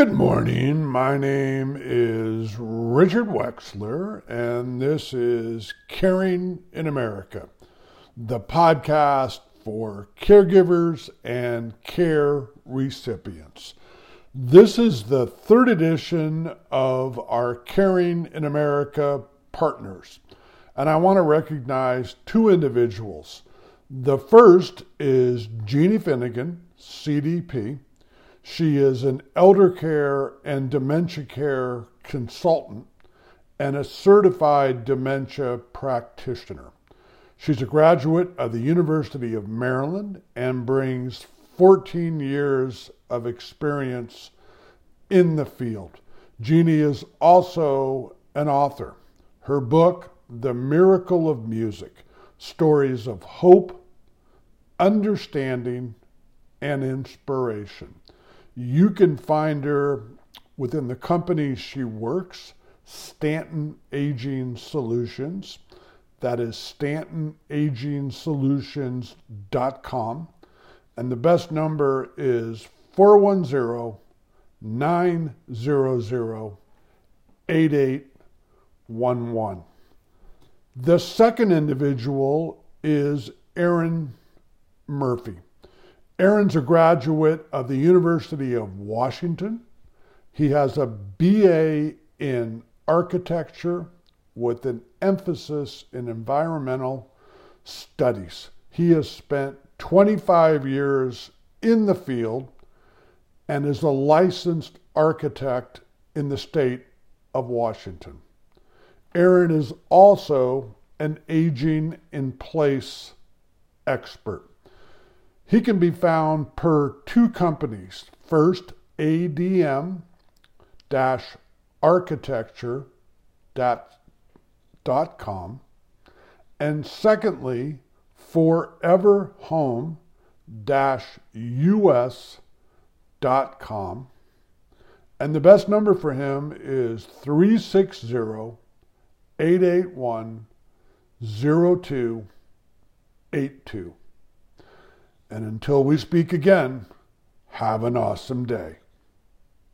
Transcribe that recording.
Good morning. My name is Richard Wexler, and this is Caring in America, the podcast for caregivers and care recipients. This is the third edition of our Caring in America partners, and I want to recognize two individuals. The first is Jeannie Finnegan, CDP. She is an elder care and dementia care consultant and a certified dementia practitioner. She's a graduate of the University of Maryland and brings 14 years of experience in the field. Jeannie is also an author. Her book, The Miracle of Music, Stories of Hope, Understanding, and Inspiration. You can find her within the company she works, Stanton Aging Solutions. That is StantonAgingSolutions.com. And the best number is 410-900-8811. The second individual is Aaron Murphy. Aaron's a graduate of the University of Washington. He has a BA in architecture with an emphasis in environmental studies. He has spent 25 years in the field and is a licensed architect in the state of Washington. Aaron is also an aging in place expert. He can be found per two companies. First, adm-architecture.com, and secondly, foreverhome-us.com. And the best number for him is 360-881-0282. And until we speak again, have an awesome day.